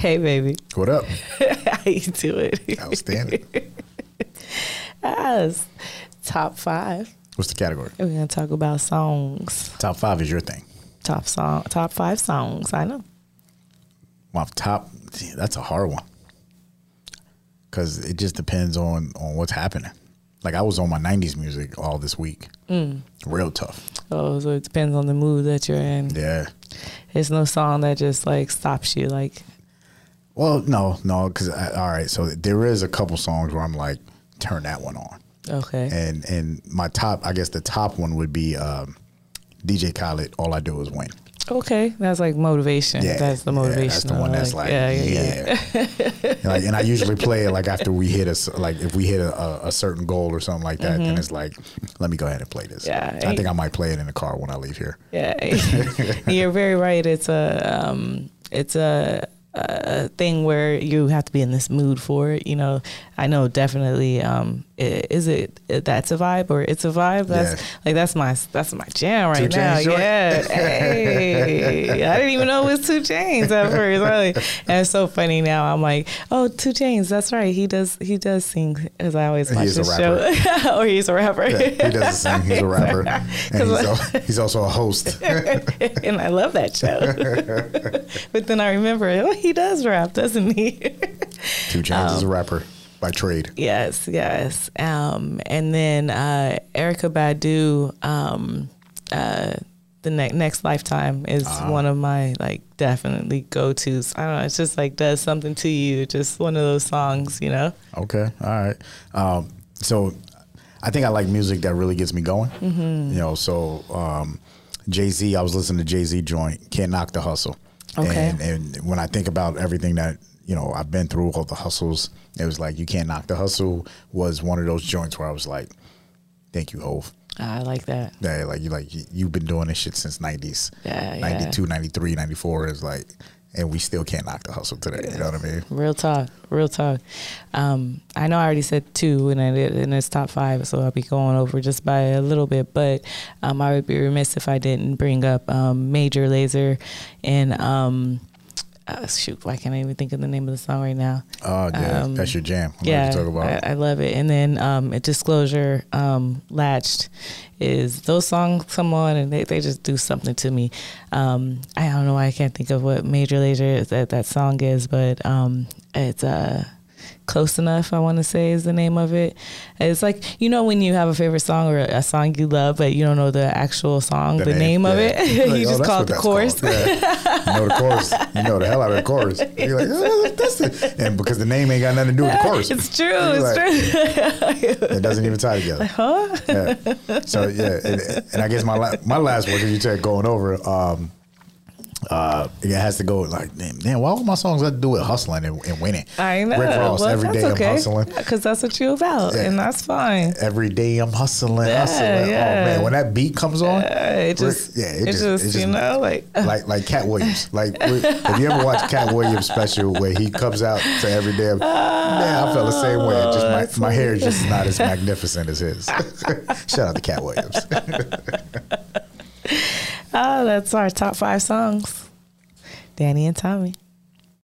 Hey, baby. What up? How you doing? Outstanding. Us. Top five. What's the category? We're gonna talk about songs. Top five is your thing. Top five songs. I know. My top. That's a hard one. Cause it just depends on what's happening. Like I was on my 90s music all this week. Real tough. Oh, so it depends on the mood that you're in. Yeah. There's no song that just like stops you like. Well, no, because, all right, so there is a couple songs where I'm like, turn that one on. Okay. And my top, I guess the top one would be DJ Khaled, All I Do Is Win. Okay, that's like motivation. Yeah, that's the motivation. Yeah, that's the one that's like, yeah. Like, and I usually play it like after we hit a, like if we hit a certain goal or something like that, then it's like, let me go ahead and play this. Yeah, I think I might play it in the car when I leave here. Yeah, you're very right. It's a thing where you have to be in this mood for it, you know. I know definitely. That's a vibe or it's a vibe. That's like that's my jam right now. Yeah, hey, I didn't even know it was 2 Chainz at first. Like, and it's so funny now. I'm like, oh, 2 Chainz. That's right. He does sing because I always watch this show. Or he's a rapper. Yeah, he doesn't sing. He's a rapper. And he's also a host. And I love that show. But then I remember he does rap, doesn't he? 2 Chainz is a rapper by trade. Yes. And then Erykah Badu, the next lifetime is one of my like definitely go tos. I don't know. It's just like does something to you. Just one of those songs, you know. Okay, all right. So I think I like music that really gets me going. You know, so Jay-Z. I was listening to Jay-Z joint. Can't knock the hustle. Okay. And when I think about everything that, you know, I've been through, all the hustles, it was like, you can't knock the hustle was one of those joints where I was like, thank you, Hov. I like that. Yeah, you've been doing this shit since 90s. Yeah, 92, 93, 94 is like, and we still can't knock the hustle today. You know what I mean? Real talk. I know I already said 2 and it's top 5, so I'll be going over just by a little bit, but I would be remiss if I didn't bring up Major Lazer and shoot, why can't I even think of the name of the song right now? Oh, yeah, that's your jam. I love it. And then Disclosure, Latched, is those songs come on and they just do something to me. I don't know why I can't think of what Major Lazer is, that song is, but it's Close Enough, I want to say, is the name of it. It's like, you know, when you have a favorite song or a song you love, but you don't know the actual song, the name of it. Like, you just call it the chorus. Yeah. You know the chorus. You know the hell out of the chorus. You're like, oh, that's it. And because the name ain't got nothing to do with the chorus. It's true. It's true. It doesn't even tie together. Huh? Yeah. So, yeah. And I guess my last one, because you said going over, it has to go like, damn, why all my songs have to do with hustling and winning? I know. Rick Ross, every day I'm hustling. Because that's what you're about, and that's fine. Every day I'm hustling, hustling. Yeah. Oh, man, when that beat comes on, it just you know, like Cat Williams. Like, if you ever watch Cat Williams special where he comes out to every day, man, I felt the same way. Just my hair is just not as magnificent as his. Shout out to Cat Williams. Oh, that's our top 5 songs. Dani and Tommy.